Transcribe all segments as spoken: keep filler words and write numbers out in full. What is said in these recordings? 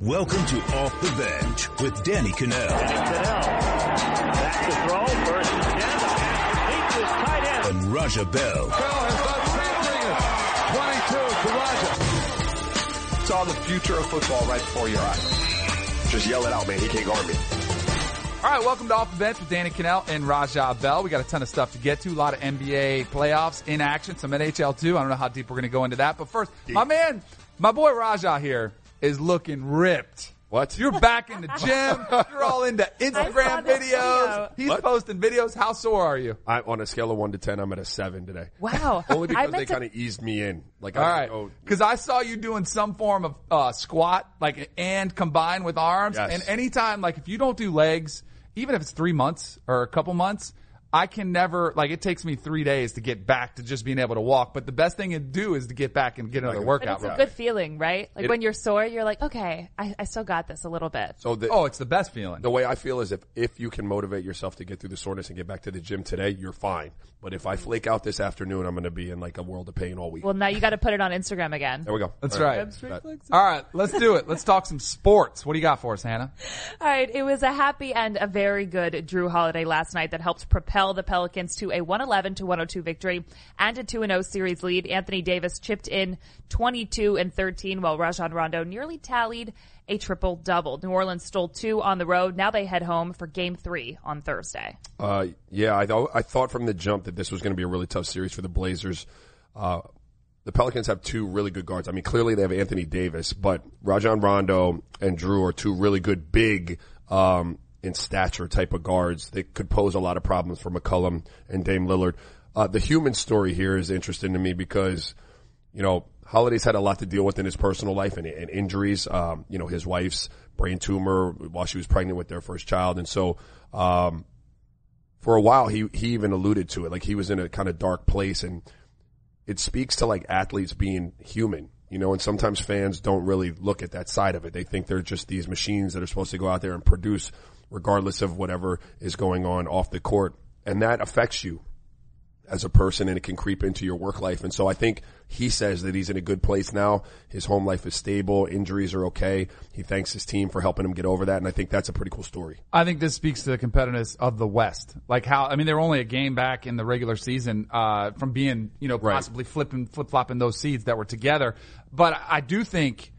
Welcome to Off the Bench with Danny Cannell. Danny Cannell. Back to throw. First and ten. The pass to tight end. And Raja Bell. Bell has done same thing. twenty-two to Raja. Saw the future of football right before your eyes. Just yell it out, man. He can't guard me. All right, welcome to Off the Bench with Danny Cannell and Raja Bell. We got a ton of stuff to get to. A lot of N B A playoffs in action. Some N H L too. I don't know how deep we're going to go into that. But first, deep. my man, my boy Raja here is looking ripped. What? You're back in the gym. You're all into Instagram videos. Video. He's what? posting videos. How sore are you? I'm on a scale of one to ten. I'm at a seven today. Wow. Only because they to... kind of eased me in. Like, all I right. Because I saw you doing some form of uh, squat, like, and combined with arms. Yes. And anytime, like, if you don't do legs, even if it's three months or a couple months, I can never, like, it takes me three days to get back to just being able to walk. But the best thing to do is to get back and get another like, workout. But it's right. a good feeling, right? Like, it, when you're sore, you're like, okay, I, I still got this a little bit. So the, oh, it's the best feeling. The way I feel is if, if you can motivate yourself to get through the soreness and get back to the gym today, you're fine. But if I flake out this afternoon, I'm going to be in, like, a world of pain all week. Well, now you got to put it on Instagram again. There we go. That's all right. right. All right, let's do it. Let's talk some sports. What do you got for us, Hannah? All right, it was a happy and a very good Jrue Holiday last night that helped propel the Pelicans to a one eleven to one oh two victory and a two and oh series lead. Anthony Davis chipped in twenty-two and thirteen while Rajon Rondo nearly tallied a triple-double. New Orleans stole two on the road. Now they head home for game three on Thursday. Uh, yeah, I, th- I thought from the jump that this was going to be a really tough series for the Blazers. Uh, the Pelicans have two really good guards. I mean, clearly they have Anthony Davis, but Rajon Rondo and Jrue are two really good big um in stature type of guards that could pose a lot of problems for McCollum and Dame Lillard. Uh, the human story here is interesting to me because, you know, Holiday's had a lot to deal with in his personal life and, and injuries. Um, you know, his wife's brain tumor while she was pregnant with their first child. And so, um, for a while he, he even alluded to it. Like he was in a kind of dark place, and it speaks to like athletes being human. You know, and sometimes fans don't really look at that side of it. They think they're just these machines that are supposed to go out there and produce regardless of whatever is going on off the court. And that affects you as a person, and it can creep into your work life. And so I think he says that he's in a good place now. His home life is stable. Injuries are okay. He thanks his team for helping him get over that. And I think that's a pretty cool story. I think this speaks to the competitiveness of the West. Like how, I mean, they were only a game back in the regular season, uh, from being, you know, possibly right. flipping, flip flopping those seeds that were together. But I do think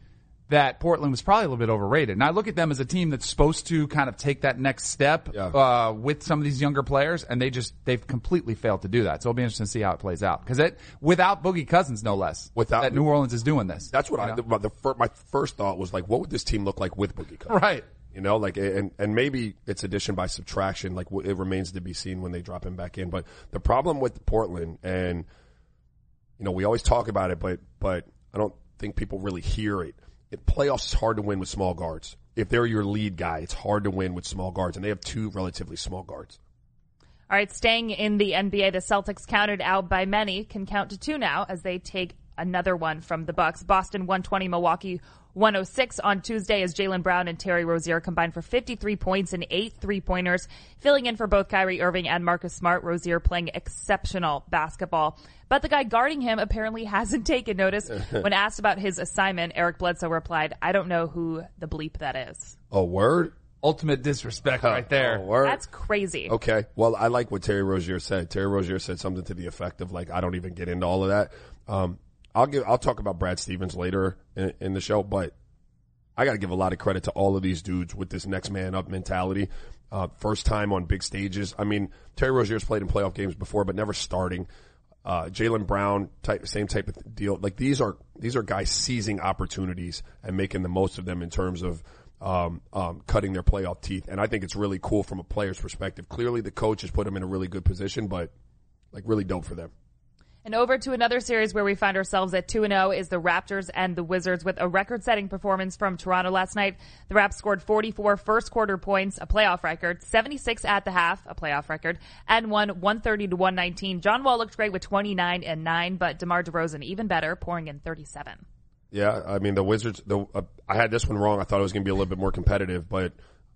that Portland was probably a little bit overrated. And I look at them as a team that's supposed to kind of take that next step yeah. uh, with some of these younger players, and they just, they've completely failed to do that. So it'll be interesting to see how it plays out. Because it, without Boogie Cousins, no less, without that New Orleans is doing this. That's what I, the, the, my first thought was like, what would this team look like with Boogie Cousins? Right. You know, like, and, and maybe it's addition by subtraction. Like, it remains to be seen when they drop him back in. But the problem with Portland, and, you know, we always talk about it, but, but I don't think people really hear it. It, playoffs is hard to win with small guards. If they're your lead guy, it's hard to win with small guards, and they have two relatively small guards. All right, staying in the N B A, the Celtics counted out by many can count to two now as they take another one from the Bucks. Boston one twenty, Milwaukee one oh six on Tuesday as Jaylen Brown and Terry Rozier combined for fifty-three points and eight three-pointers, filling in for both Kyrie Irving and Marcus Smart. Rozier playing exceptional basketball. But the guy guarding him apparently hasn't taken notice. When asked about his assignment, Eric Bledsoe replied, "I don't know who the bleep that is." A word? Ultimate disrespect right there. Oh, word. That's crazy. Okay. Well, I like what Terry Rozier said. Terry Rozier said something to the effect of, like, I don't even get into all of that. Um, I'll give, I'll talk about Brad Stevens later in, in the show, but I got to give a lot of credit to all of these dudes with this next man up mentality. Uh, first time on big stages. I mean, Terry Rozier's played in playoff games before, but never starting. Uh, Jaylen Brown, type, same type of deal. Like these are, these are guys seizing opportunities and making the most of them in terms of, um, um, cutting their playoff teeth. And I think it's really cool from a player's perspective. Clearly the coach has put them in a really good position, but like really dope for them. And over to another series where we find ourselves at two and oh is the Raptors and the Wizards with a record-setting performance from Toronto last night. The Raps scored forty-four first-quarter points, a playoff record, seventy-six at the half, a playoff record, and won one thirty to one nineteen. John Wall looked great with twenty-nine and nine, but DeMar DeRozan even better, pouring in thirty-seven. Yeah, I mean, the Wizards, the, uh, I had this one wrong. I thought it was going to be a little bit more competitive, but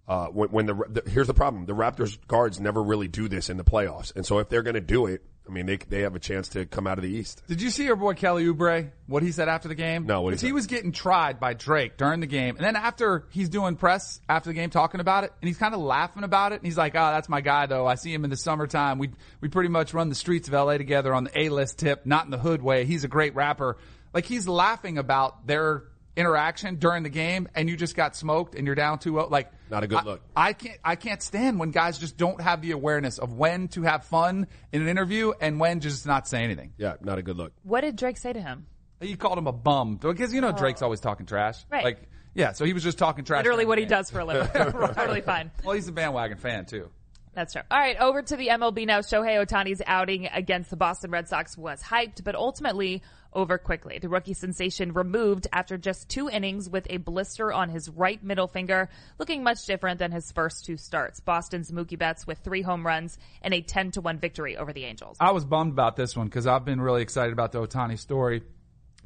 uh, when, when the, the here's the problem. The Raptors guards never really do this in the playoffs, and so if they're going to do it, I mean, they they have a chance to come out of the East. Did you see your boy Kelly Oubre, what he said after the game? No, what he said. He was getting tried by Drake during the game. And then after he's doing press after the game talking about it, and he's kind of laughing about it. And he's like, oh, that's my guy, though. I see him in the summertime. We we pretty much run the streets of L A together on the A-list tip, not in the hood way. He's a great rapper. Like, he's laughing about their interaction during the game, and you just got smoked and you're down two oh. Like, not a good I, look. I can't I can't stand when guys just don't have the awareness of when to have fun in an interview and when just not say anything. Yeah, not a good look. What did Drake say to him? He called him a bum. Because, you know, oh. Drake's always talking trash. Right. Like, yeah, so he was just talking trash. Literally what he does for a living. Totally fine. Well, he's a bandwagon fan, too. That's true. All right, over to the M L B now. Shohei Ohtani's outing against the Boston Red Sox was hyped, but ultimately over quickly. The rookie sensation removed after just two innings with a blister on his right middle finger, looking much different than his first two starts. Boston's Mookie Betts with three home runs and a ten to one victory over the Angels. I was bummed about this one because I've been really excited about the Ohtani story,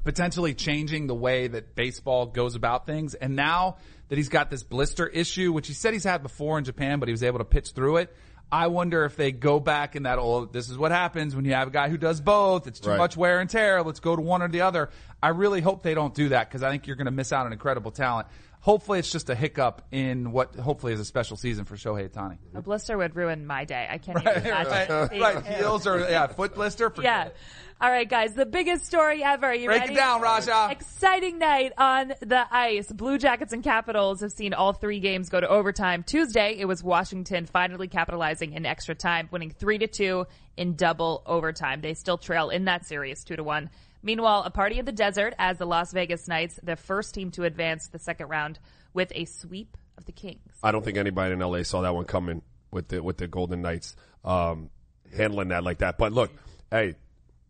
potentially changing the way that baseball goes about things. And now that he's got this blister issue, which he said he's had before in Japan, but he was able to pitch through it, I wonder if they go back in that old, this is what happens when you have a guy who does both. It's too right. much wear and tear. Let's go to one or the other. I really hope they don't do that because I think you're going to miss out on incredible talent. Hopefully it's just a hiccup in what hopefully is a special season for Shohei Ohtani. A blister would ruin my day. I can't right, even imagine. Right, right. Heels or yeah, foot blister. Forget yeah. It. All right, guys, the biggest story ever. You Break ready? it down, Raja. Exciting night on the ice. Blue Jackets and Capitals have seen all three games go to overtime. Tuesday, it was Washington finally capitalizing in extra time, winning three to two in double overtime. They still trail in that series two to one. Meanwhile, a party in the desert as the Las Vegas Knights, the first team to advance the second round with a sweep of the Kings. I don't think anybody in L A saw that one coming with the with the Golden Knights um, handling that like that. But look, hey,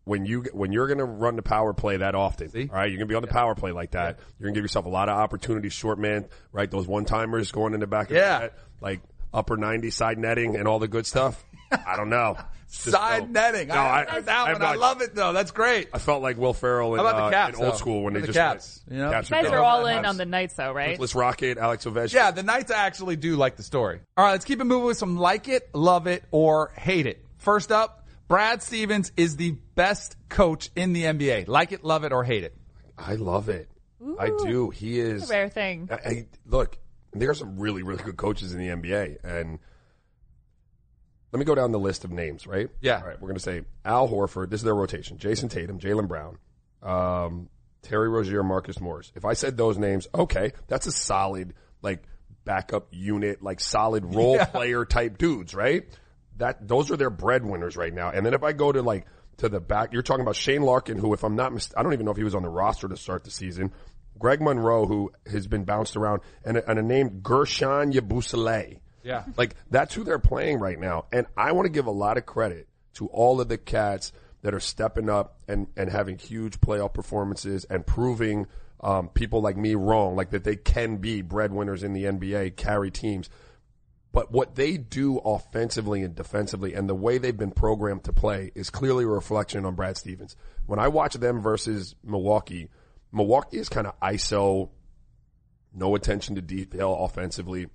when you when you're going to run the power play that often, See? all right, you're going to be on the yeah. power play like that. Yeah. You're going to give yourself a lot of opportunities, short man, right? Those one timers going in the back of yeah. the net, like upper ninety side netting and all the good stuff. I don't know. Just Side no. netting. No, I, I, that I, one. I love it, though. That's great. I felt like Will Ferrell in, uh, Caps, in old school when they the just Caps. You know? Caps you guys are, are all in on the Knights, though, right? Let's rock it, Alex Ovechkin. Yeah, the Knights actually do like the story. All right, let's keep it moving with some like it, love it, or hate it. First up, Brad Stevens is the best coach in the N B A. Like it, love it, or hate it. I love it. Ooh, I do. He is. That's a rare thing. I, I, look, there are some really, really good coaches in the N B A, and let me go down the list of names, right? Yeah. All right, we're going to say Al Horford. This is their rotation. Jason Tatum, Jaylen Brown, um, Terry Rozier, Marcus Morris. If I said those names, okay, that's a solid, like, backup unit, like, solid role yeah. player type dudes, right? That Those are their breadwinners right now. And then if I go to, like, to the back, you're talking about Shane Larkin, who, if I'm not mis- I don't even know if he was on the roster to start the season. Greg Monroe, who has been bounced around, and a, and a name, Gershon Yabusele. Yeah. Like, that's who they're playing right now. And I want to give a lot of credit to all of the cats that are stepping up and, and having huge playoff performances and proving um, people like me wrong, like that they can be breadwinners in the N B A, carry teams. But what they do offensively and defensively and the way they've been programmed to play is clearly a reflection on Brad Stevens. When I watch them versus Milwaukee, Milwaukee is kind of I S O, no attention to detail offensively.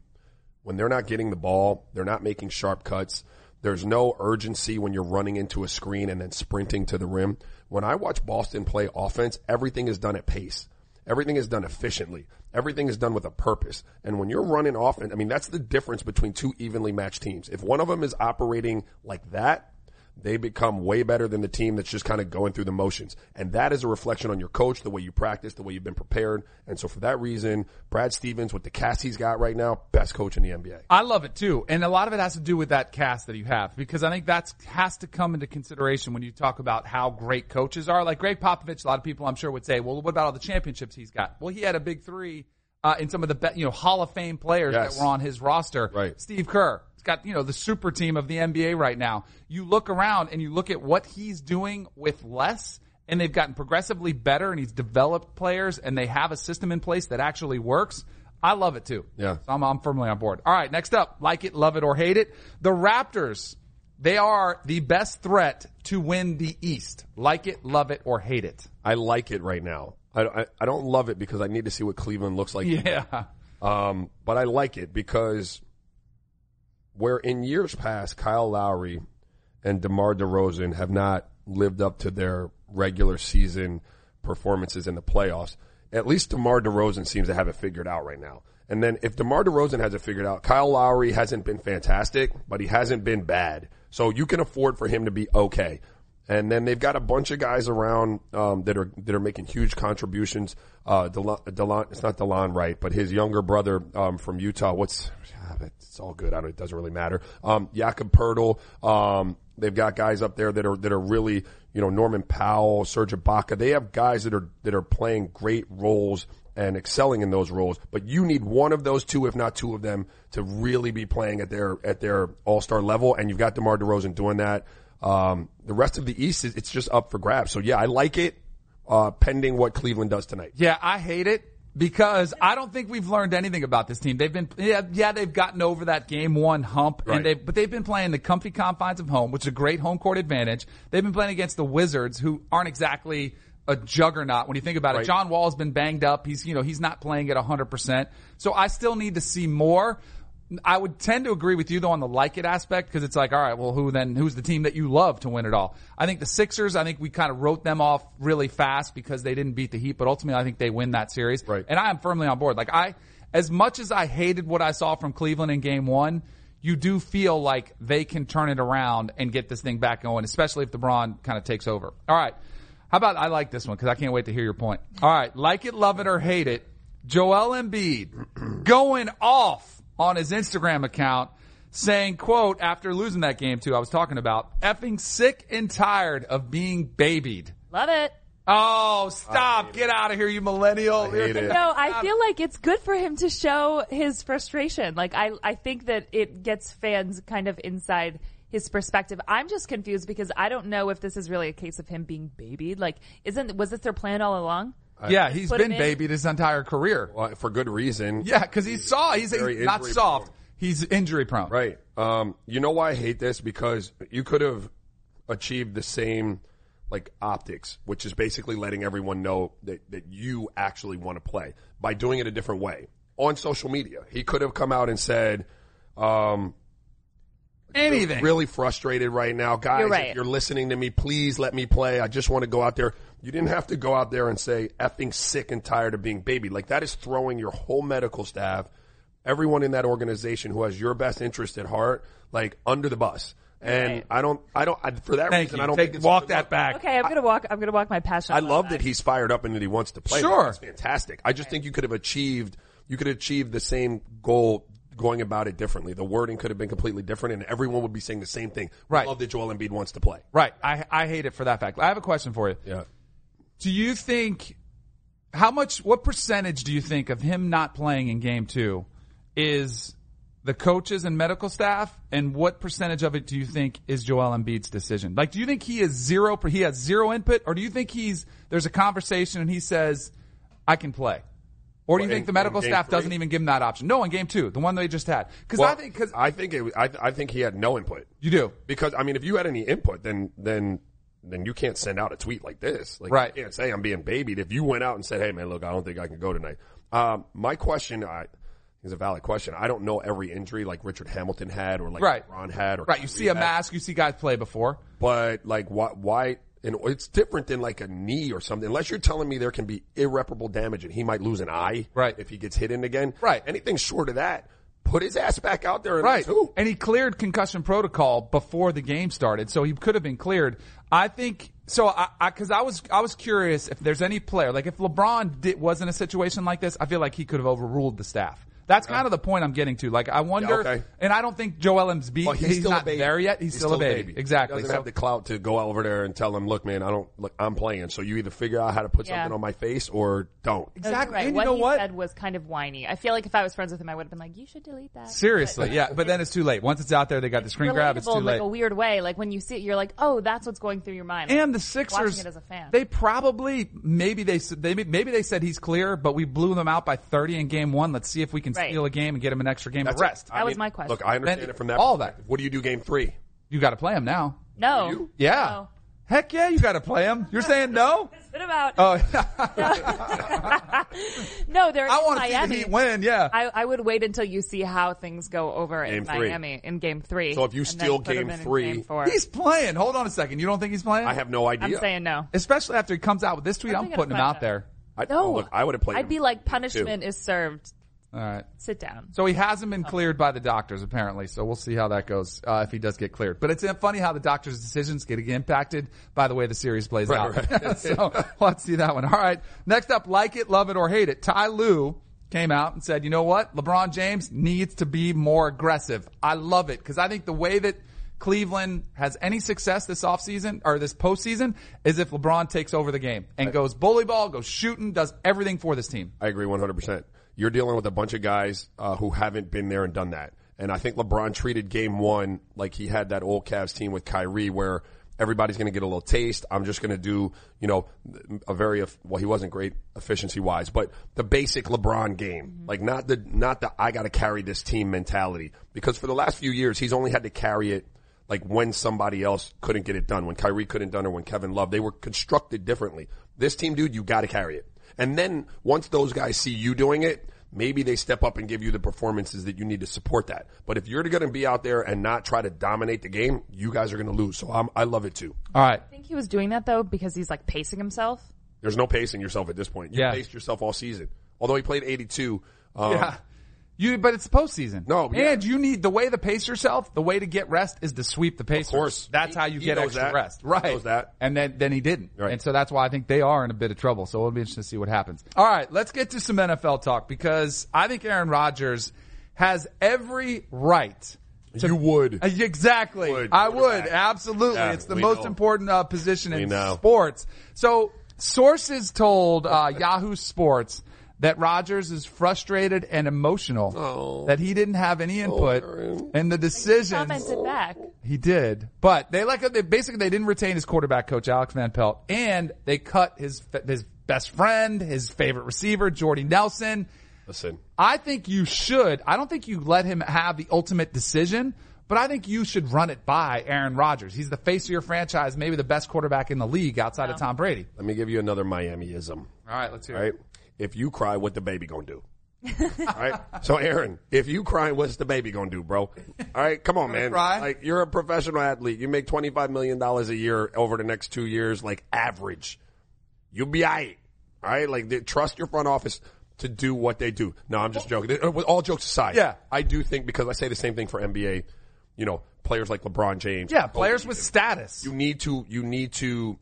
When they're not getting the ball, they're not making sharp cuts. There's no urgency when you're running into a screen and then sprinting to the rim. When I watch Boston play offense, everything is done at pace. Everything is done efficiently. Everything is done with a purpose. And when you're running offense, I mean, that's the difference between two evenly matched teams. If one of them is operating like that, they become way better than the team that's just kind of going through the motions. And that is a reflection on your coach, the way you practice, the way you've been prepared. And so for that reason, Brad Stevens, with the cast he's got right now, best coach in the N B A. I love it too. And a lot of it has to do with that cast that you have, because I think that's has to come into consideration when you talk about how great coaches are. Like Greg Popovich, a lot of people I'm sure would say, well, what about all the championships he's got? Well, he had a big three uh, in some of the be- you know Hall of Fame players yes. that were on his roster. Right. Steve Kerr. Got, you know, the super team of the N B A right now. You look around and you look at what he's doing with less, and they've gotten progressively better, and he's developed players, and they have a system in place that actually works. I love it too. Yeah. So I'm, I'm firmly on board. All right, next up, like it, love it, or hate it. The Raptors, they are the best threat to win the East. Like it, love it, or hate it. I like it right now. I, I, I don't love it because I need to see what Cleveland looks like. Yeah. Um, but I like it because where in years past, Kyle Lowry and DeMar DeRozan have not lived up to their regular season performances in the playoffs. At least DeMar DeRozan seems to have it figured out right now. And then if DeMar DeRozan has it figured out, Kyle Lowry hasn't been fantastic, but he hasn't been bad. So you can afford for him to be okay. And then they've got a bunch of guys around um, that are that are making huge contributions. Uh, Delon, Delon, it's not DeLon Wright, but his younger brother um, from Utah. What's it's all good. I don't. It doesn't really matter. Um, Jakob Poeltl. Um, they've got guys up there that are that are really, you know, Norman Powell, Serge Ibaka. They have guys that are that are playing great roles and excelling in those roles. But you need one of those two, if not two of them, to really be playing at their at their all-star level. And you've got DeMar DeRozan doing that. Um, the rest of the East, is, it's just up for grabs. So, yeah, I like it, uh, pending what Cleveland does tonight. Yeah, I hate it because I don't think we've learned anything about this team. They've been, yeah, yeah they've gotten over that game one hump, right. and they but they've been playing the comfy confines of home, which is a great home court advantage. They've been playing against the Wizards, who aren't exactly a juggernaut when you think about it. Right. John Wall has been banged up. He's, you know, he's not playing at one hundred percent. So I still need to see more. I would tend to agree with you, though, on the like it aspect, because it's like, all right, well, who then, who's the team that you love to win it all? I think the Sixers, I think we kind of wrote them off really fast because they didn't beat the Heat, but ultimately I think they win that series. Right. And I am firmly on board. Like, I, as much as I hated what I saw from Cleveland in game one, you do feel like they can turn it around and get this thing back going, especially if LeBron kind of takes over. All right. How about I like this one, because I can't wait to hear your point. All right. Like it, love it, or hate it, Joel Embiid going off on his Instagram account, saying, quote, after losing that game, too, I was talking about, effing sick and tired of being babied. Love it. Oh, stop. Get out of here, you millennial. I hate it. No, I feel like it's good for him to show his frustration. Like, I, I think that it gets fans kind of inside his perspective. I'm just confused because I don't know if this is really a case of him being babied. Like, isn't was this their plan all along? I yeah, he's been babied his entire career. Well, for good reason. Yeah, because he saw he's, he's not soft. Prone. He's injury prone. Right. Um, you know why I hate this? Because you could have achieved the same like optics, which is basically letting everyone know that, that you actually want to play by doing it a different way. On social media, he could have come out and said, um, anything. Really frustrated right now. Guys, you're right. If you're listening to me, please let me play. I just want to go out there. You didn't have to go out there and say effing sick and tired of being babied. Like, that is throwing your whole medical staff, everyone in that organization who has your best interest at heart, like, under the bus. And right. I don't, I don't, I, for that Thank reason, you. I don't Take, think it's walk that back. Okay, I'm going to walk, I'm going to walk my passion. I love that he's fired up and that he wants to play. Sure. That's fantastic. I just right. think you could have achieved, you could have achieved the same goal going about it differently. The wording could have been completely different, and everyone would be saying the same thing. Right. I love that Joel Embiid wants to play. Right. I, I hate it for that fact. I have a question for you. Yeah. Do you think how much, what percentage do you think of him not playing in game two is the coaches and medical staff? And what percentage of it do you think is Joel Embiid's decision? Like, do you think he is zero, he has zero input, or do you think he's, there's a conversation and he says, I can play? Or do you well, think in, the medical staff three? doesn't even give him that option? No, in game two, the one they just had. Because well, I think, because I think it, I, I think he had no input. You do? Because, I mean, if you had any input, then, then, then you can't send out a tweet like this. Like, right. You can't say I'm being babied. If you went out and said, hey, man, look, I don't think I can go tonight. Um, my question I, is a valid question. I don't know every injury like Richard Hamilton had or like right. Ron had. Or right. Kyrie you see a had. mask. You see guys play before. But, like, why, why – and it's different than, like, a knee or something. Unless you're telling me there can be irreparable damage and he might lose an eye right. if he gets hit in again. Right. Anything short of that. Put his ass back out there. And right. And he cleared concussion protocol before the game started. So he could have been cleared. I think, so I, I cause I was, I was curious if there's any player, like if LeBron did, was in a situation like this, I feel like he could have overruled the staff. That's yeah. kind of the point I'm getting to. Like, I wonder, yeah, okay. and I don't think Joel Embiid's beat, well, he's, he's still not there yet. He's, he's still, still a baby. baby. Exactly. He doesn't so. have the clout to go over there and tell him, look, man, I don't, look, I'm playing. So you either figure out how to put yeah. something on my face or don't. Exactly. Right. And you what know he what? said was kind of whiny. I feel like if I was friends with him, I would have been like, you should delete that. Seriously. But, yeah. But then it's too late. Once it's out there, they got the screen grab. It's too late. Like a weird way. Like when you see it, you're like, oh, that's what's going through your mind. Like, and the Sixers, it as a fan. they probably, maybe they, they, maybe they said he's clear, but we blew them out by thirty in game one. Let's see if we can Right. steal a game and get him an extra game That's of rest. That I mean, was my question. Look, I understand then, it from that. All that. What do you do game three? You got to play him now. No. You? Yeah. No. Heck yeah, you got to play him. You're saying no? What about? Oh, no, they're in I want Miami. To see the Heat win. Yeah, I, I would wait until you see how things go over game in three. Miami in Game Three. So if you steal Game Three, game he's playing. Hold on a second. You don't think he's playing? I have no idea. I'm saying no, especially after he comes out with this tweet. I'm, I'm putting him out there. I, no, oh, look, I would have played. I'd him be like, punishment too is served. All right. Sit down. So he hasn't been cleared by the doctors, apparently. So we'll see how that goes uh, if he does get cleared. But it's funny how the doctors' decisions get impacted by the way the series plays right, out. Right. So let's see that one. All right. Next up, like it, love it, or hate it. Ty Lue came out and said, you know what? LeBron James needs to be more aggressive. I love it because I think the way that Cleveland has any success this offseason or this postseason is if LeBron takes over the game and right. goes bully ball, goes shooting, does everything for this team. I agree one hundred percent. You're dealing with a bunch of guys uh, who haven't been there and done that. And I think LeBron treated game one like he had that old Cavs team with Kyrie where everybody's going to get a little taste. I'm just going to do, you know, a very – well, he wasn't great efficiency-wise, but the basic LeBron game. Mm-hmm. Like not the not the I got to carry this team mentality. Because for the last few years, he's only had to carry it like when somebody else couldn't get it done, when Kyrie couldn't done or when Kevin Love. They were constructed differently. This team, dude, you got to carry it. And then once those guys see you doing it, maybe they step up and give you the performances that you need to support that. But if you're going to be out there and not try to dominate the game, you guys are going to lose. So I'm, I love it too. All right. I think he was doing that though because he's like pacing himself. There's no pacing yourself at this point. You yeah. paced yourself all season. Although he played eighty-two. Um, yeah. You, but it's postseason. No, yeah. And you need the way to pace yourself. The way to get rest is to sweep the Pacers. Of course, that's he, how you get extra that. rest, right? He knows that. And then then he didn't, right. And so that's why I think they are in a bit of trouble. So it'll be interesting to see what happens. All right, let's get to some N F L talk because I think Aaron Rodgers has every right. To, you would exactly. You would. I would absolutely. Yeah, it's the most know. important uh, position we in know. sports. So sources told uh, Yahoo Sports that Rodgers is frustrated and emotional, oh. that he didn't have any input oh, in the decisions. He commented back. He did, but they like they basically they didn't retain his quarterback coach Alex Van Pelt, and they cut his his best friend, his favorite receiver, Jordy Nelson. Listen, I think you should. I don't think you let him have the ultimate decision, but I think you should run it by Aaron Rodgers. He's the face of your franchise, maybe the best quarterback in the league outside no. of Tom Brady. Let me give you another Miami-ism. All right, let's hear All right. it. If you cry, what the baby gonna do? All right. So Aaron, if you cry, what's the baby gonna do, bro? All right. Come on, man. Cry? Like you're a professional athlete. You make twenty-five million dollars a year over the next two years, like average. You'll be all right. All right. Like they, trust your front office to do what they do. No, I'm just joking. All jokes aside. Yeah. I do think because I say the same thing for N B A, you know, players like LeBron James. Yeah. Players Kobe, with status. You need to, you need to,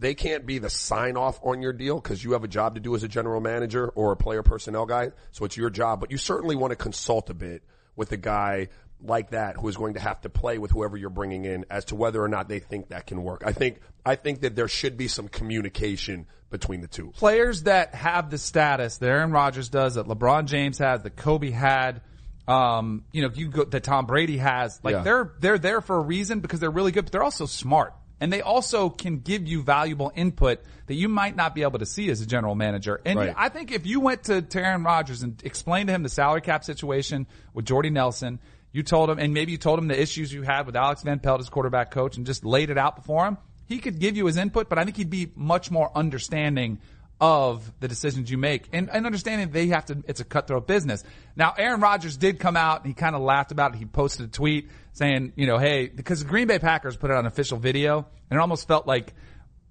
They can't be the sign-off on your deal because you have a job to do as a general manager or a player personnel guy, so it's your job. But you certainly want to consult a bit with a guy like that who is going to have to play with whoever you're bringing in as to whether or not they think that can work. I think I think that there should be some communication between the two. Players that have the status that Aaron Rodgers does, that LeBron James has, that Kobe had, um, you know, you go, that Tom Brady has, like yeah. they're they're there for a reason because they're really good, but they're also smart. And they also can give you valuable input that you might not be able to see as a general manager. And right. I think if you went to Aaron Rodgers and explained to him the salary cap situation with Jordy Nelson, you told him, and maybe you told him the issues you had with Alex Van Pelt as quarterback coach and just laid it out before him, he could give you his input, but I think he'd be much more understanding of the decisions you make and, and understanding they have to, it's a cutthroat business. Now, Aaron Rodgers did come out and he kind of laughed about it. He posted a tweet saying, you know, hey, because the Green Bay Packers put out an official video and it almost felt like,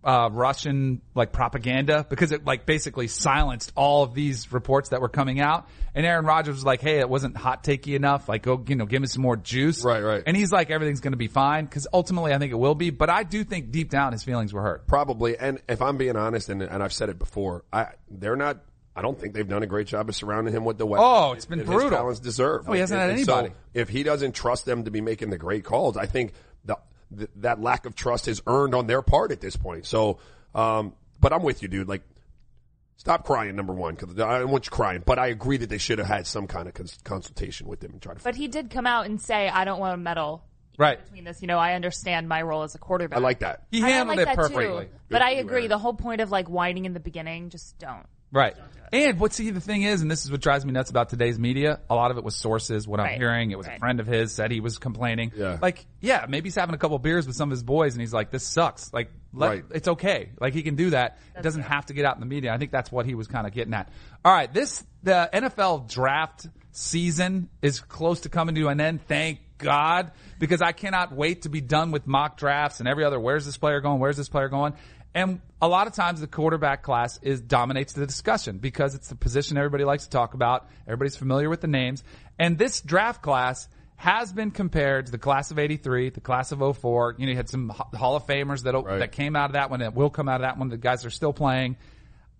uh, Russian, like propaganda because it like basically silenced all of these reports that were coming out. And Aaron Rodgers was like, hey, it wasn't hot takey enough. Like, go, you know, give me some more juice. Right, right. And he's like, everything's going to be fine. Cause ultimately I think it will be, but I do think deep down his feelings were hurt. Probably. And if I'm being honest, and, and I've said it before, I, they're not, I don't think they've done a great job of surrounding him with the weapons. Oh, it's been brutal. His talents deserve. Oh, he hasn't had anybody. So if he doesn't trust them to be making the great calls, I think the, Th- that lack of trust is earned on their part at this point. So, um, but I'm with you, dude. Like, stop crying, number one, because I don't want you crying. But I agree that they should have had some kind of cons- consultation with him and try to. But he did come out and say, "I don't want to meddle right. between this. You know, I understand my role as a quarterback." I like that. He handled like it perfectly. Too, but I agree. The whole point of like whining in the beginning, just don't. Right. And what see the thing is, and this is what drives me nuts about today's media, a lot of it was sources, what right. I'm hearing. It was right. a friend of his said he was complaining. Yeah. Like, yeah, maybe he's having a couple of beers with some of his boys and he's like, this sucks. Like, let, right. it's okay. Like, he can do that. That's it doesn't right. have to get out in the media. I think that's what he was kind of getting at. All right, this the N F L draft season is close to coming to an end. Thank God, because I cannot wait to be done with mock drafts and every other where's this player going, where's this player going. And a lot of times the quarterback class is dominates the discussion because it's the position everybody likes to talk about. Everybody's familiar with the names. And this draft class has been compared to the class of eighty-three, the class of oh four. You know, you had some Hall of Famers that right. that came out of that one, that will come out of that one. The guys are still playing.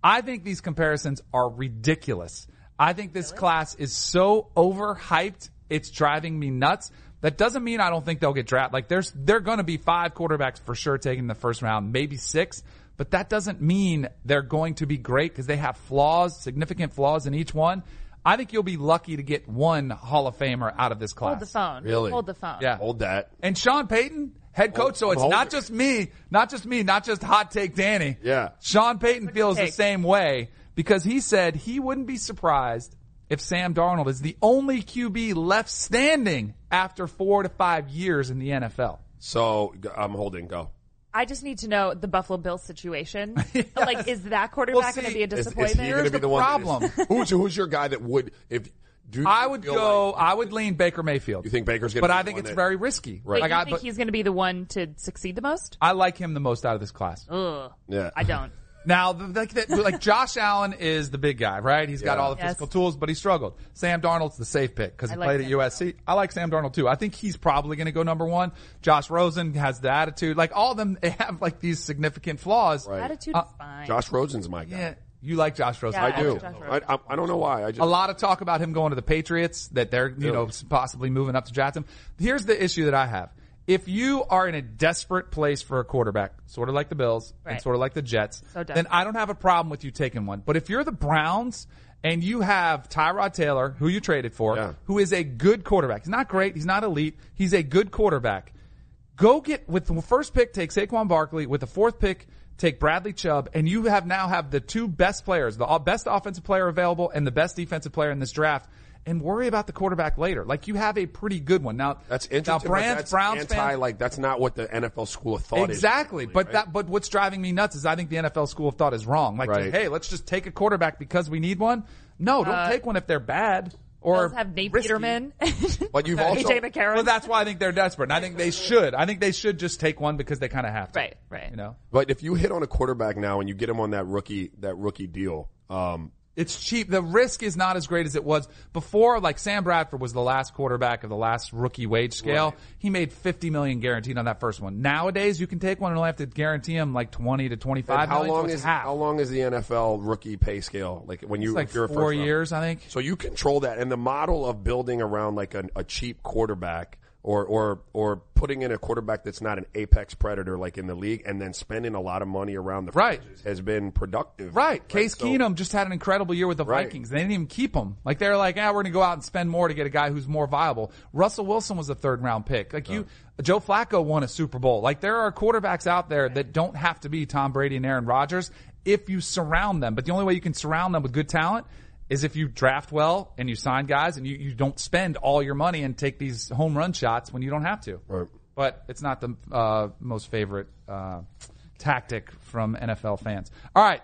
I think these comparisons are ridiculous. I think this really? class is so overhyped, it's driving me nuts. That doesn't mean I don't think they'll get drafted. Like, there's, they're going to be five quarterbacks for sure taking the first round, maybe six. But that doesn't mean they're going to be great because they have flaws, significant flaws in each one. I think you'll be lucky to get one Hall of Famer out of this class. Hold the phone. Really? Hold the phone. Yeah. Hold that. And Sean Payton, head coach. Hold, so it's not it. just me, not just me, not just hot take Danny. Yeah. Sean Payton What'd feels the same way because he said he wouldn't be surprised if Sam Darnold is the only Q B left standing after four to five years in the N F L. So I'm holding. Go. I just need to know the Buffalo Bills situation. Yes. Like, is that quarterback well, going to be a disappointment? Is, is he Here's be the, the problem. Is, who's, who's your guy that would if? Do I would go. Like, I would lean Baker Mayfield. You think Baker's going to? But I think it's that, very risky. Right. Wait, like, you I think but, he's going to be the one to succeed the most? I like him the most out of this class. Ugh. Yeah. I don't. Now, like, like Josh Allen is the big guy, right? He's yeah. got all the physical yes. tools, but he struggled. Sam Darnold's the safe pick because he like played Sam at U S C. Darnold. I like Sam Darnold, too. I think he's probably going to go number one. Josh Rosen has the attitude. Like, all of them, they have, like, these significant flaws. Right. Attitude uh, is fine. Josh Rosen's my guy. Yeah. You like Josh Rosen. Yeah, I, I do. Like I, I, I don't know why. I just, a lot of talk about him going to the Patriots, that they're, you yeah. know, possibly moving up to draft him. Here's the issue that I have. If you are in a desperate place for a quarterback, sort of like the Bills right. and sort of like the Jets, so then I don't have a problem with you taking one. But if you're the Browns and you have Tyrod Taylor, who you traded for, yeah. who is a good quarterback. He's not great. He's not elite. He's a good quarterback. Go get – with the first pick, take Saquon Barkley. With the fourth pick, take Bradley Chubb. And you have now have the two best players, the best offensive player available and the best defensive player in this draft. And worry about the quarterback later. Like, you have a pretty good one now. That's interesting. Now, Brand, that's Browns anti, fan, like that's not what the N F L school of thought exactly, is. Exactly. But right? that, but what's driving me nuts is I think the N F L school of thought is wrong. Like, right. hey, let's just take a quarterback because we need one. No, don't uh, take one if they're bad or have Nate risky. Peterman. But you've also A J McCarron. Well, that's why I think they're desperate. And I think they should. I think they should just take one because they kind of have to. Right. Right. You know. But if you hit on a quarterback now and you get him on that rookie that rookie deal. Um, It's cheap. The risk is not as great as it was before. Like, Sam Bradford was the last quarterback of the last rookie wage scale. Right. He made fifty million dollars guaranteed on that first one. Nowadays, you can take one and only have to guarantee him like twenty to twenty-five million dollars. How long is half. How long is the N F L rookie pay scale? Like, when you, it's like you're four years, I think. So you control that. And the model of building around like a, a cheap quarterback. Or, or, or putting in a quarterback that's not an apex predator like in the league and then spending a lot of money around the right. franchise has been productive. Right. right? Case so, Keenum just had an incredible year with the right. Vikings. They didn't even keep him. Like, they were like, ah, we're going to go out and spend more to get a guy who's more viable. Russell Wilson was a third round pick. Like, you, uh. Joe Flacco won a Super Bowl. Like, there are quarterbacks out there that don't have to be Tom Brady and Aaron Rodgers if you surround them. But the only way you can surround them with good talent is if you draft well and you sign guys and you, you don't spend all your money and take these home run shots when you don't have to. Right. But it's not the uh, most favorite uh, tactic from N F L fans. All right.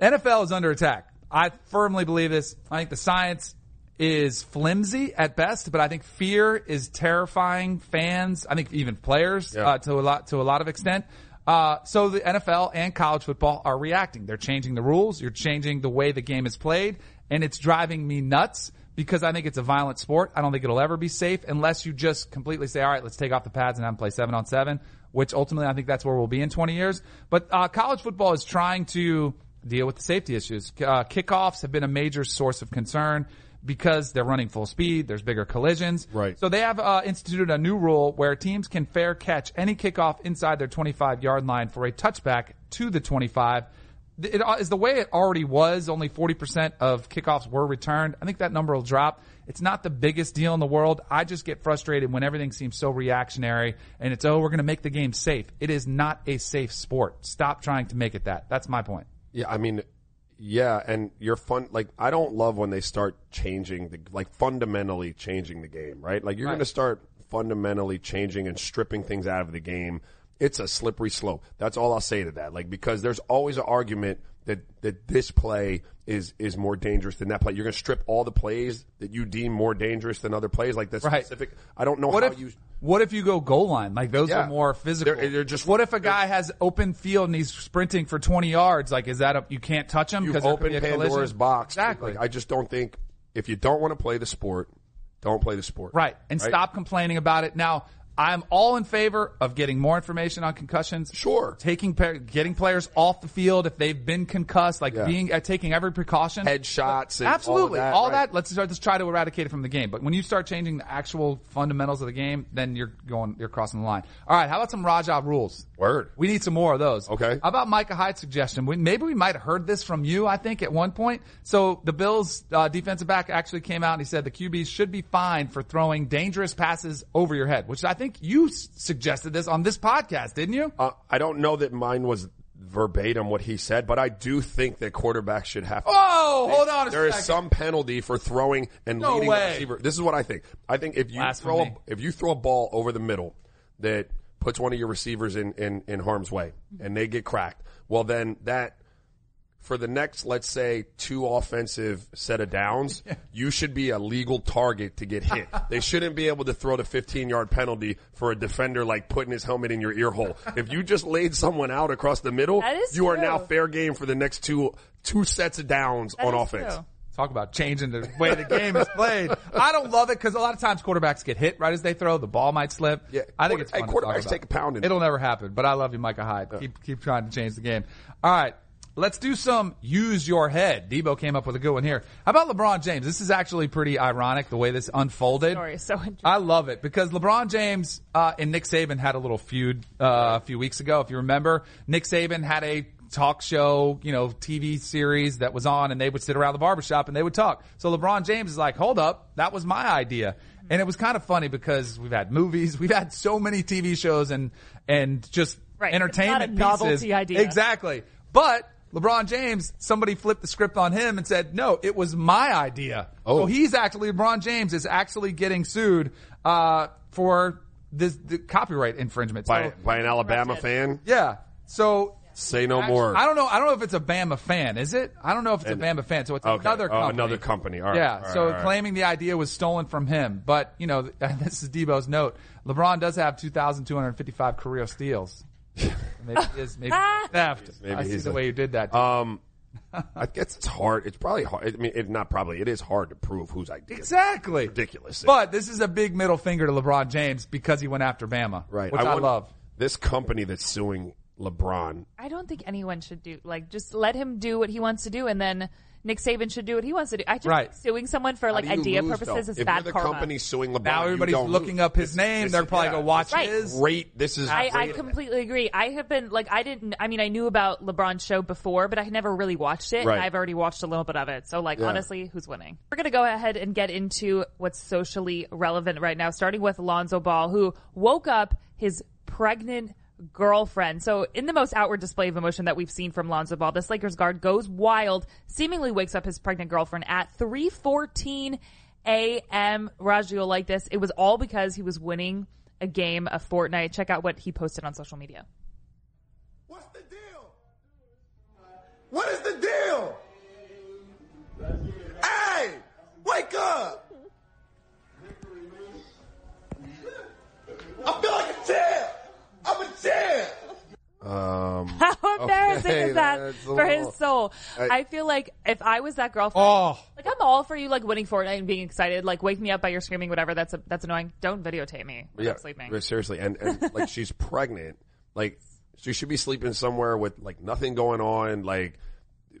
N F L is under attack. I firmly believe this. I think the science is flimsy at best, but I think fear is terrifying fans, I think even players yeah. uh, to a lot to a lot of extent. Uh, so the N F L and college football are reacting. They're changing the rules. You're changing the way the game is played. And it's driving me nuts because I think it's a violent sport. I don't think it'll ever be safe unless you just completely say, all right, let's take off the pads and have them play seven on seven, which ultimately I think that's where we'll be in twenty years. But, uh, college football is trying to deal with the safety issues. Uh, kickoffs have been a major source of concern because they're running full speed. There's bigger collisions. Right. So they have uh, instituted a new rule where teams can fair catch any kickoff inside their twenty-five-yard line for a touchback to the twenty-five. It is the way it already was. Only forty percent of kickoffs were returned. I think that number will drop. It's not the biggest deal in the world. I just get frustrated when everything seems so reactionary and it's, oh, we're going to make the game safe. It is not a safe sport. Stop trying to make it that. That's my point. Yeah, I mean, Yeah, and you're fun. Like, I don't love when they start changing, the, like fundamentally changing the game, right? Like, you're right. going to start fundamentally changing and stripping things out of the game. It's a slippery slope. That's all I'll say to that. Like, because there's always an argument that, that this play is, is more dangerous than that play. You're going to strip all the plays that you deem more dangerous than other plays, like the right. specific. I don't know what how if, you. What if you go goal line? Like, those yeah. are more physical. They're, they're just, what if a guy has open field and he's sprinting for twenty yards? Like, is that a, you can't touch him? You open be Pandora's collision? Box. Exactly. Like, I just don't think, if you don't want to play the sport, don't play the sport. Right. And right? stop complaining about it. Now, I'm all in favor of getting more information on concussions. Sure. Taking, getting players off the field if they've been concussed, like yeah. being, uh, taking every precaution. Headshots. And absolutely. All, that, all right. that. Let's start, just try to eradicate it from the game. But when you start changing the actual fundamentals of the game, then you're going, you're crossing the line. All right. How about some Raja rules? Word. We need some more of those. Okay. How about Micah Hyde's suggestion? We, maybe we might have heard this from you, I think, at one point. So the Bills, uh, defensive back actually came out and he said the Q Bs should be fined for throwing dangerous passes over your head, which I think you suggested this on this podcast, didn't you? Uh, I don't know that mine was verbatim what he said, but I do think that quarterbacks should have to. Oh, hold on a there second. There is some penalty for throwing and no leading way. The receiver. This is what I think. I think if you Blasphemy. throw a, if you throw a ball over the middle that puts one of your receivers in, in, in harm's way and they get cracked, well, then that for the next, let's say, two offensive set of downs, yeah. you should be a legal target to get hit. They shouldn't be able to throw the fifteen-yard penalty for a defender, like, putting his helmet in your ear hole. If you just laid someone out across the middle, you true. are now fair game for the next two two sets of downs that on offense. True. Talk about changing the way the game is played. I don't love it because a lot of times quarterbacks get hit right as they throw. The ball might slip. Yeah, I think it's fun. Hey, quarterbacks to talk about. Take a pound. In It'll it. never happen, but I love you, Micah Hyde. Yeah. Keep, keep trying to change the game. All right. Let's do some use your head. Debo came up with a good one here. How about LeBron James? This is actually pretty ironic, the way this unfolded. Story is so interesting. I love it because LeBron James uh, and Nick Saban had a little feud uh, a few weeks ago. If you remember, Nick Saban had a talk show, you know, T V series that was on, and they would sit around the barbershop and they would talk. So LeBron James is like, hold up, that was my idea. And it was kind of funny because we've had movies, we've had so many T V shows and and just right. entertainment it's not a pieces. Novelty idea. Exactly. But LeBron James, somebody flipped the script on him and said, no, it was my idea. Oh. So he's actually, LeBron James is actually getting sued, uh, for this, the copyright infringement. By, so, by an Alabama fan? Yeah. So. Say no actually, more. I don't know, I don't know if it's a Bama fan, is it? I don't know if it's and, a Bama fan, so it's okay. another company. Oh, another company, alright. Yeah, all right, so all right. claiming the idea was stolen from him. But, you know, this is Debo's note. LeBron does have two thousand two hundred fifty-five career steals. Maybe it is. Maybe theft. Maybe I see the like, way you did that. Um, I guess it's hard. It's probably hard. I mean, it's not probably. It is hard to prove whose idea. Exactly. It's ridiculous. But this is a big middle finger to LeBron James because he went after Bama. Right. Which I, I love. This company that's suing LeBron. I don't think anyone should do, like, just let him do what he wants to do, and then Nick Saban should do what he wants to do. I just right. suing someone for like idea lose, purposes though? Is if bad you're the karma. Company suing LeBron, now everybody's looking lose. Up his this, name. This, They're probably yeah, gonna watch right. his. Great, this is. I, I completely agree. I have been like I didn't. I mean, I knew about LeBron's show before, but I never really watched it. Right. And I've already watched a little bit of it. So like yeah. honestly, who's winning? We're gonna go ahead and get into what's socially relevant right now, starting with Lonzo Ball, who woke up his pregnant girlfriend. So in the most outward display of emotion that we've seen from Lonzo Ball, this Lakers guard goes wild, seemingly wakes up his pregnant girlfriend at three fourteen a.m. Raj, you'll like this. It was all because he was winning a game of Fortnite. Check out what he posted on social media. What's the deal? What is the deal? Hey, wake up! I feel like a tear! I'm a dad. Um, How embarrassing okay, is that for little, his soul? I, I feel like if I was that girlfriend, oh. like I'm all for you, like winning Fortnite and being excited. Like wake me up by your screaming, whatever. That's a, that's annoying. Don't videotape me. Yeah, I'm sleeping. Seriously, and, and like she's pregnant. Like she should be sleeping somewhere with like nothing going on. Like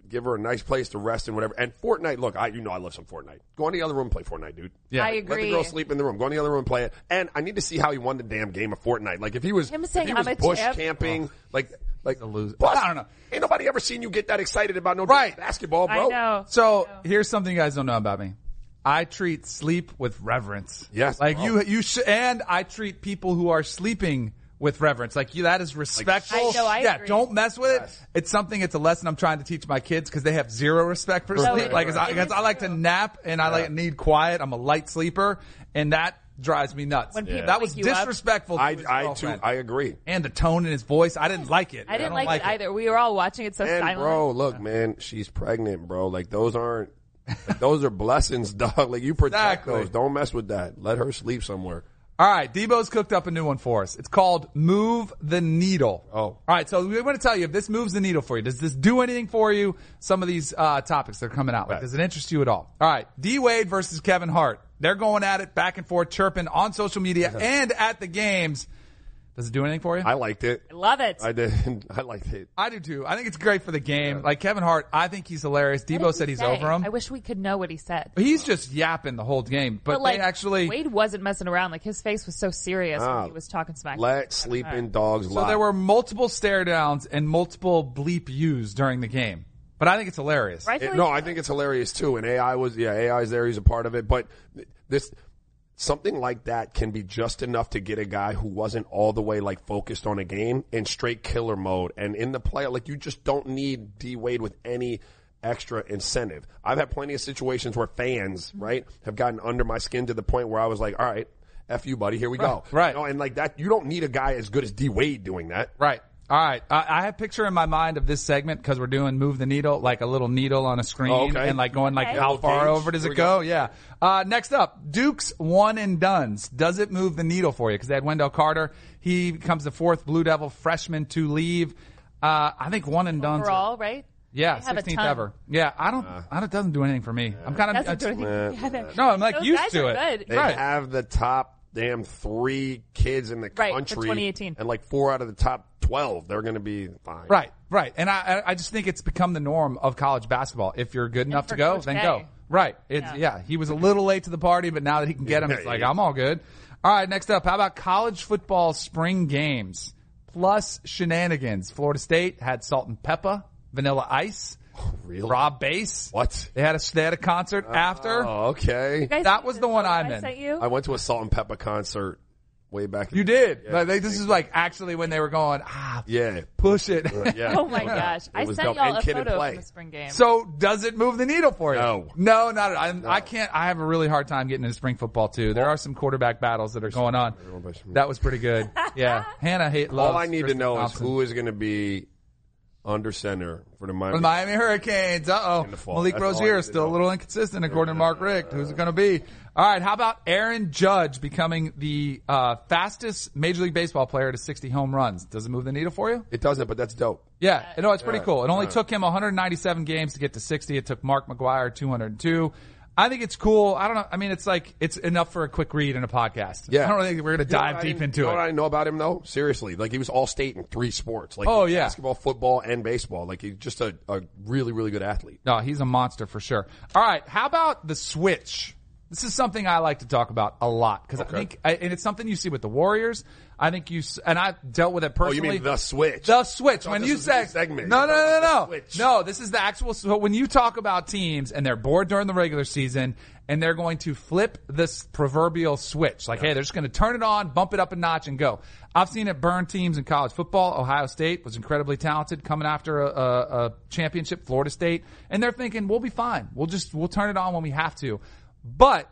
give her a nice place to rest and whatever. And Fortnite, look, I you know I love some Fortnite. Go in the other room and play Fortnite, dude. Yeah, I agree. Let the girl sleep in the room. Go in the other room and play it. And I need to see how he won the damn game of Fortnite. Like if he was, Him if saying, he was I'm bush a camping, oh. like like loser. Bus, I don't know. Ain't nobody ever seen you get that excited about no right. basketball, bro. I know. So I know. Here's something you guys don't know about me. I treat sleep with reverence. Yes, like bro. you you sh- and I treat people who are sleeping with reverence. Like, you, that is respectful. Like, I know, I yeah, agree. Don't mess with yes. it. It's something, it's a lesson I'm trying to teach my kids because they have zero respect for right, sleep. Right, like, right. I, I like to nap and yeah. I like need quiet. I'm a light sleeper, and that drives me nuts. When yeah. That was disrespectful to I, his I, too, I agree. And the tone in his voice, I didn't like it. I didn't I like, like it either. We were all watching it so and silently. Bro, look, man, she's pregnant, bro. Like, those aren't, like, those are blessings, dog. Like, you protect exactly. those. Don't mess with that. Let her sleep somewhere. All right, Debo's cooked up a new one for us. It's called Move the Needle. Oh. All right, so we want to tell you if this moves the needle for you. Does this do anything for you? Some of these uh topics that are coming out. Like, right. Does it interest you at all? All right, D-Wade versus Kevin Hart. They're going at it back and forth, chirping on social media and at the games. Does it do anything for you? I liked it. I love it. I did. I liked it. I do too. I think it's great for the game. Yeah. Like, Kevin Hart, I think he's hilarious. Debo said he's say? over him. I wish we could know what he said. He's just yapping the whole game. But, but like, they actually. Wade wasn't messing around. Like, his face was so serious ah, when he was talking smack. Let sleeping dogs lie. So there were multiple stare downs and multiple bleep yous during the game. But I think it's hilarious. It, like no, I think it's hilarious too. And A I was, yeah, A I's there. He's a part of it. But this. Something like that can be just enough to get a guy who wasn't all the way, like, focused on a game in straight killer mode. And in the play, like, you just don't need D-Wade with any extra incentive. I've had plenty of situations where fans, right, have gotten under my skin to the point where I was like, all right, F you, buddy, here we right, go. Right. You know, and, like, that, you don't need a guy as good as D-Wade doing that. Right. All right. I, I have a picture in my mind of this segment because we're doing Move the Needle, like a little needle on a screen oh, okay. and like going like okay. how far over does it go? go? Yeah. Uh, next up, Duke's one and dones. Does it move the needle for you? Because they had Wendell Carter. He becomes the fourth Blue Devil freshman to leave. Uh, I think one and dones. Overall, are, right? Yeah, sixteenth ever. Yeah, I don't. Uh, I don't. Doesn't do anything for me. Yeah. I'm kind of. Uh, yeah, no, I'm like those used guys to are it. Good. They right. have the top. Damn, three kids in the country, right, for twenty eighteen. And like four out of the top twelve, they're going to be fine. Right, right. And I, I just think it's become the norm of college basketball. If you're good enough to go, Coach then K. go. Right. It's, yeah. yeah, he was a little late to the party, but now that he can get him, it's like, I'm all good. All right, next up, how about college football spring games plus shenanigans? Florida State had Salt and Peppa, Vanilla Ice. Oh, really? Raw bass. What? They had a they had a concert uh, after. Oh, okay. That was the one I'm in. I went to a Salt and Peppa concert way back. You did. Yeah, like, they, this is like actually when they were going. Ah, yeah. Push it. Uh, yeah. Oh my gosh! I sent y'all a photo of the spring game. So does it move the needle for you? No. No, not at all. No. I can't. I have a really hard time getting into spring football too. There are some quarterback battles that are going on. That was pretty good. Yeah. Hannah hate loves. All I need Kristen to know Thompson. Is who is going to be. Under center for the Miami, for the Miami Hurricanes. Uh-oh. Malik That's Rozier is still know. a little inconsistent, according to Mark Richt. Who's it going to be? All right. How about Aaron Judge becoming the uh fastest Major League Baseball player to sixty home runs? Does it move the needle for you? It doesn't, but that's dope. Yeah. yeah. No, it's pretty yeah. cool. It only yeah. took him one hundred ninety-seven games to get to sixty. It took Mark McGwire two hundred two. I think it's cool. I don't know. I mean, it's like, it's enough for a quick read in a podcast. Yeah. I don't really think we're going to dive deep into it. You know what I know about him though? Seriously. Like, he was all state in three sports. Like, oh, yeah. Basketball, football, and baseball. Like, he's just a, a really, really good athlete. No, he's a monster for sure. All right. How about the switch? This is something I like to talk about a lot because okay. I think, I, and it's something you see with the Warriors. I think you, and I dealt with it personally. Oh, you mean the switch? The switch. When you say, segment. no, no, no, no, no, no, this is the actual, so when you talk about teams and they're bored during the regular season and they're going to flip this proverbial switch, like, yeah. hey, they're just going to turn it on, bump it up a notch and go. I've seen it burn teams in college football. Ohio State was incredibly talented coming after a, a, a championship, Florida State, and they're thinking, we'll be fine. We'll just, we'll turn it on when we have to. But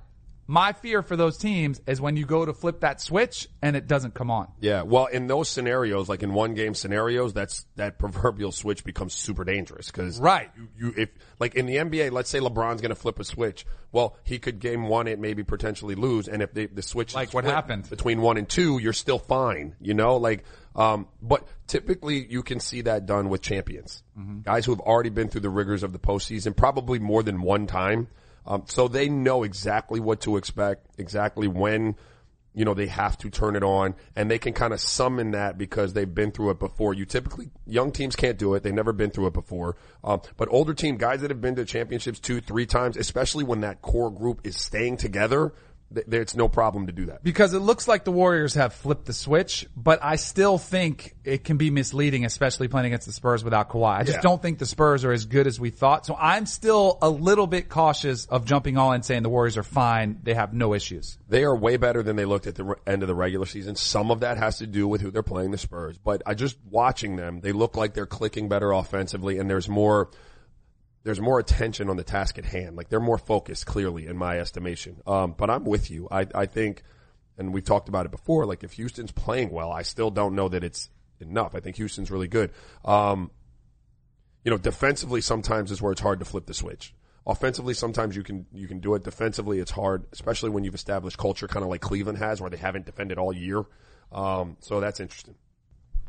my fear for those teams is when you go to flip that switch and it doesn't come on. Yeah, well, in those scenarios, like in one game scenarios, that's that proverbial switch becomes super dangerous because right, you, you if like in the N B A, let's say LeBron's going to flip a switch, well, he could game one it maybe potentially lose, and if they, the switch like what happened between one and two, you're still fine, you know, like. Um, but typically you can see that done with champions, mm-hmm. guys who have already been through the rigors of the postseason, probably more than one time. Um, so they know exactly what to expect, exactly when, you know, they have to turn it on, and they can kind of summon that because they've been through it before. You typically, young teams can't do it. They've never been through it before. Um, but older team guys that have been to championships two, three times, especially when that core group is staying together, th- it's no problem to do that. Because it looks like the Warriors have flipped the switch, but I still think it can be misleading, especially playing against the Spurs without Kawhi. I just yeah. don't think the Spurs are as good as we thought. So I'm still a little bit cautious of jumping all in saying the Warriors are fine. They have no issues. They are way better than they looked at the re- end of the regular season. Some of that has to do with who they're playing, the Spurs. But I just watching them, they look like they're clicking better offensively, and there's more – there's more attention on the task at hand. Like, they're more focused, clearly, in my estimation. Um, but I'm with you. I, I think, and we've talked about it before, like, if Houston's playing well, I still don't know that it's enough. I think Houston's really good. Um, you know, defensively sometimes is where it's hard to flip the switch. Offensively, sometimes you can, you can do it. Defensively, it's hard, especially when you've established culture kind of like Cleveland has, where they haven't defended all year. Um, so that's interesting.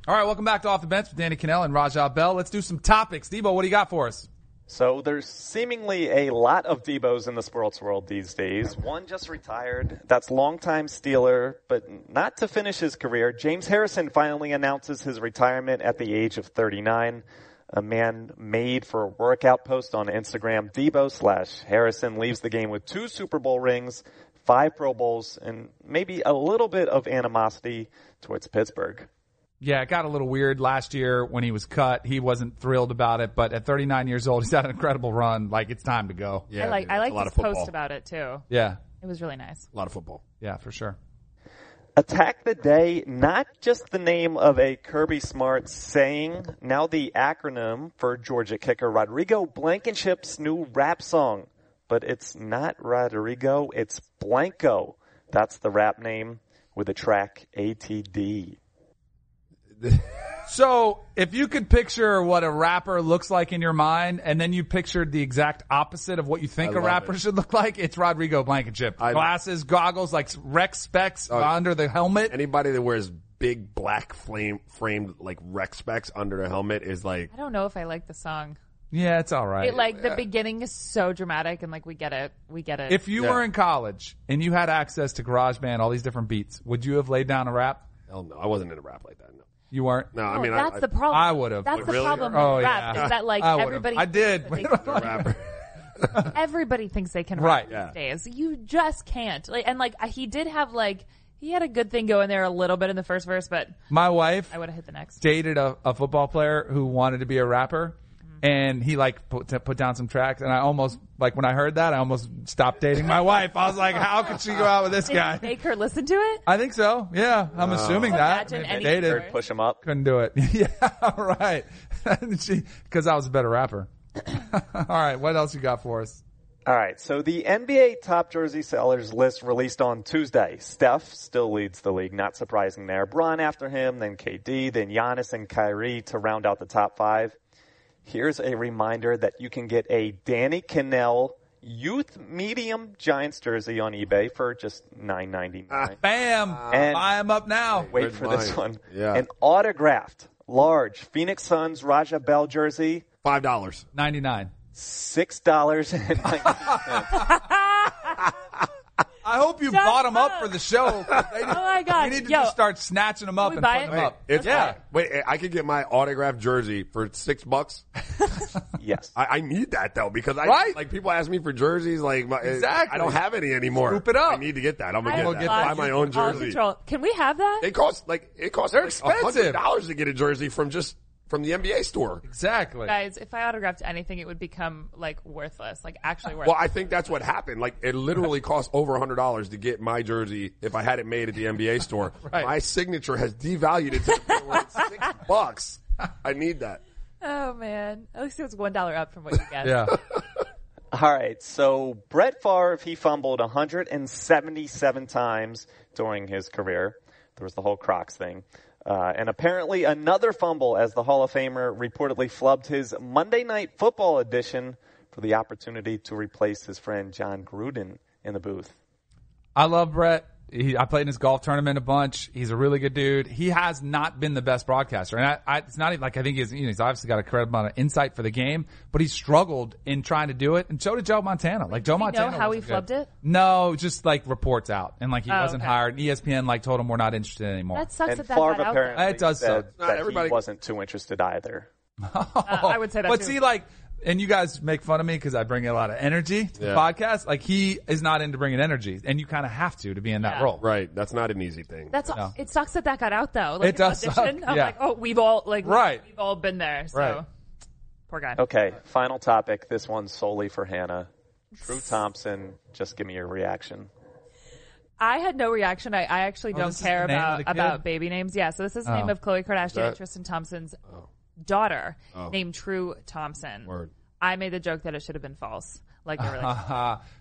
All right, welcome back to Off the Bench with Danny Cannell and Raja Bell. Let's do some topics. Debo, what do you got for us? So there's seemingly a lot of Debos in the sports world these days. One just retired. That's longtime Steeler, but not to finish his career. James Harrison finally announces his retirement at the age of thirty-nine. A man made for a workout post on Instagram. Debo slash Harrison leaves the game with two Super Bowl rings, five Pro Bowls, and maybe a little bit of animosity towards Pittsburgh. Yeah, it got a little weird last year when he was cut. He wasn't thrilled about it, but at thirty-nine years old, he's had an incredible run. Like, it's time to go. Yeah, I like, I like his post about it, too. Yeah. It was really nice. A lot of football. Yeah, for sure. Attack the Day, not just the name of a Kirby Smart saying, now the acronym for Georgia kicker Rodrigo Blankenship's new rap song. But it's not Rodrigo, it's Blanco. That's the rap name with the track A T D. So if you could picture what a rapper looks like in your mind, and then you pictured the exact opposite of what you think a rapper it. should look like, it's Rodrigo Blankenship. I, Glasses, goggles, like Rex specs uh, under the helmet. Anybody that wears big black flame framed like Rex specs under their helmet is like... I don't know if I like the song. Yeah, it's all right. It, like, the yeah. beginning is so dramatic, and, like, we get it. We get it. If you yeah. were in college and you had access to GarageBand, all these different beats, would you have laid down a rap? Hell no. I wasn't in a rap like that, no. You weren't? No, I mean, no, that's I, the problem. I would have. That's the really? problem with oh, rap yeah. is that, like, I everybody. I did. Everybody thinks they can rap right, yeah. these days. You just can't. Like, and, like, he did have, like, he had a good thing going there a little bit in the first verse, but. My wife. I would have hit the next. Dated a, a football player who wanted to be a rapper, mm-hmm. and he, like, put, put down some tracks, and I almost, like, when I heard that, I almost stopped dating my wife. I was like, how could she go out with this did guy? Did make her listen to it? I think so. Yeah. I'm uh, assuming that. I mean, I dated. Push him up. Couldn't do it. Yeah. Right. Because I was a better rapper. All right. What else you got for us? All right. So the N B A top jersey sellers list released on Tuesday. Steph still leads the league. Not surprising there. Bron after him, then K D, then Giannis and Kyrie to round out the top five. Here's a reminder that you can get a Danny Cannell youth medium Giants jersey on eBay for just nine ninety-nine. Ah, bam! And buy him up now. Wait Where's for mine? This one. Yeah. An autographed large Phoenix Suns Raja Bell jersey. Five dollars ninety nine. Six dollars and ninety cents. I hope you Shut bought them up. up for the show. They, oh, my God. We need to Yo, just start snatching them up and putting it? them up. Wait, it's, yeah. Wait, I could get my autographed jersey for six bucks? Yes. I, I need that, though, because I right? like people ask me for jerseys. Like my, exactly. I don't have any anymore. Scoop it up. I need to get that. I'm going to get that. Buy my own jersey. Control. Can we have that? They cost, like, it costs like one hundred dollars to get a jersey from just... From the N B A store. Exactly. Guys, if I autographed anything, it would become, like, worthless. Like, actually worthless. Well, I think that's what happened. Like, it literally cost over one hundred dollars to get my jersey if I had it made at the N B A store. Right. My signature has devalued it to the point where it's six bucks. I need that. Oh, man. At least it was one dollar up from what you guessed. Yeah. All right. So, Brett Favre, he fumbled one hundred seventy-seven times during his career. There was the whole Crocs thing. Uh, and apparently another fumble as the Hall of Famer reportedly flubbed his Monday Night Football edition for the opportunity to replace his friend John Gruden in the booth. I love Brett. He, I played in his golf tournament a bunch. He's a really good dude. He has not been the best broadcaster. And I, I it's not even like I think he's, you know, he's obviously got a credible amount of insight for the game, but he struggled in trying to do it. And so did Joe Montana. Like, Joe Did Montana. know how he flubbed good. it? No, just like reports out. And like he oh, wasn't okay. hired. E S P N like told him we're not interested anymore. That sucks and that that got out there. It does suck. That, that everybody... he wasn't too interested either. uh, I would say that But too. see, like, and you guys make fun of me because I bring a lot of energy to the yeah. podcast. Like, he is not into bringing energy, and you kind of have to to be in that yeah. role. Right. That's not an easy thing. That's no. It sucks that that got out, though. Like, it does suck. I'm yeah. like, oh, we've all, like, right. we've all been there. So, right. poor guy. Okay, final topic. This one's solely for Hannah. Jrue Thompson, just give me your reaction. I had no reaction. I, I actually oh, don't care about about baby names. Yeah, so this is the oh. name of Khloe Kardashian that... and Tristan Thompson's oh. daughter oh. named Jrue Thompson. Word. I made the joke that it should have been false. Like, really.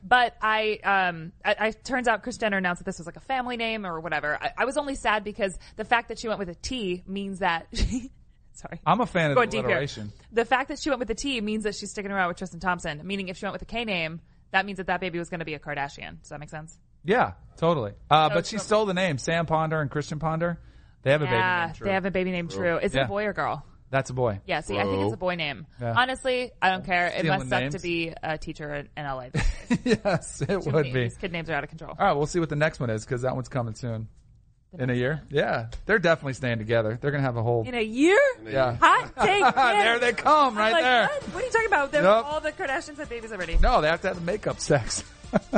But I, um, I, I, turns out Kris Jenner announced that this was like a family name or whatever. I, I was only sad because the fact that she went with a T means that she... Sorry. I'm a fan of alliteration. The fact that she went with a T means that she's sticking around with Tristan Thompson, meaning if she went with a K name, that means that that baby was going to be a Kardashian. Does that make sense? Yeah, totally. Uh, no, but she stole the name. Sam Ponder and Christian Ponder, they have yeah, a baby named Jrue. They have a baby named Jrue. Is yeah. it a boy or girl? That's a boy. Yeah, see, Bro. I think it's a boy name. Yeah. Honestly, I don't care. Stealing it must names. Suck to be a teacher in, in L A. Yes, it Too would many. be. These kid names are out of control. All right, we'll see what the next one is because that one's coming soon. In a year? Yeah. They're definitely staying together. They're going to have a whole... In a year? Yeah. Hot take. There they come, right like, there. What? what are you talking about? Nope. All the Kardashians have babies already. No, they have to have the makeup sex.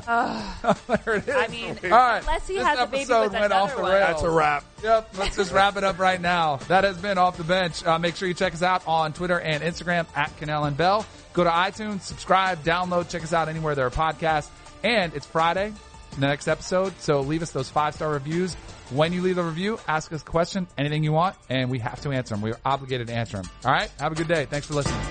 uh, there it is. I mean, all right. Unless he this has a baby with another went off the rails. That's a wrap. Yep. Let's just wrap it up right now. That has been Off the Bench. Uh, make sure you check us out on Twitter and Instagram at Cannell and Bell. Go to iTunes, subscribe, download, check us out anywhere there are podcasts. And it's Friday, the next episode, so leave us those five-star reviews. When you leave a review, ask us a question, anything you want, and we have to answer them. We are obligated to answer them. All right? Have a good day. Thanks for listening.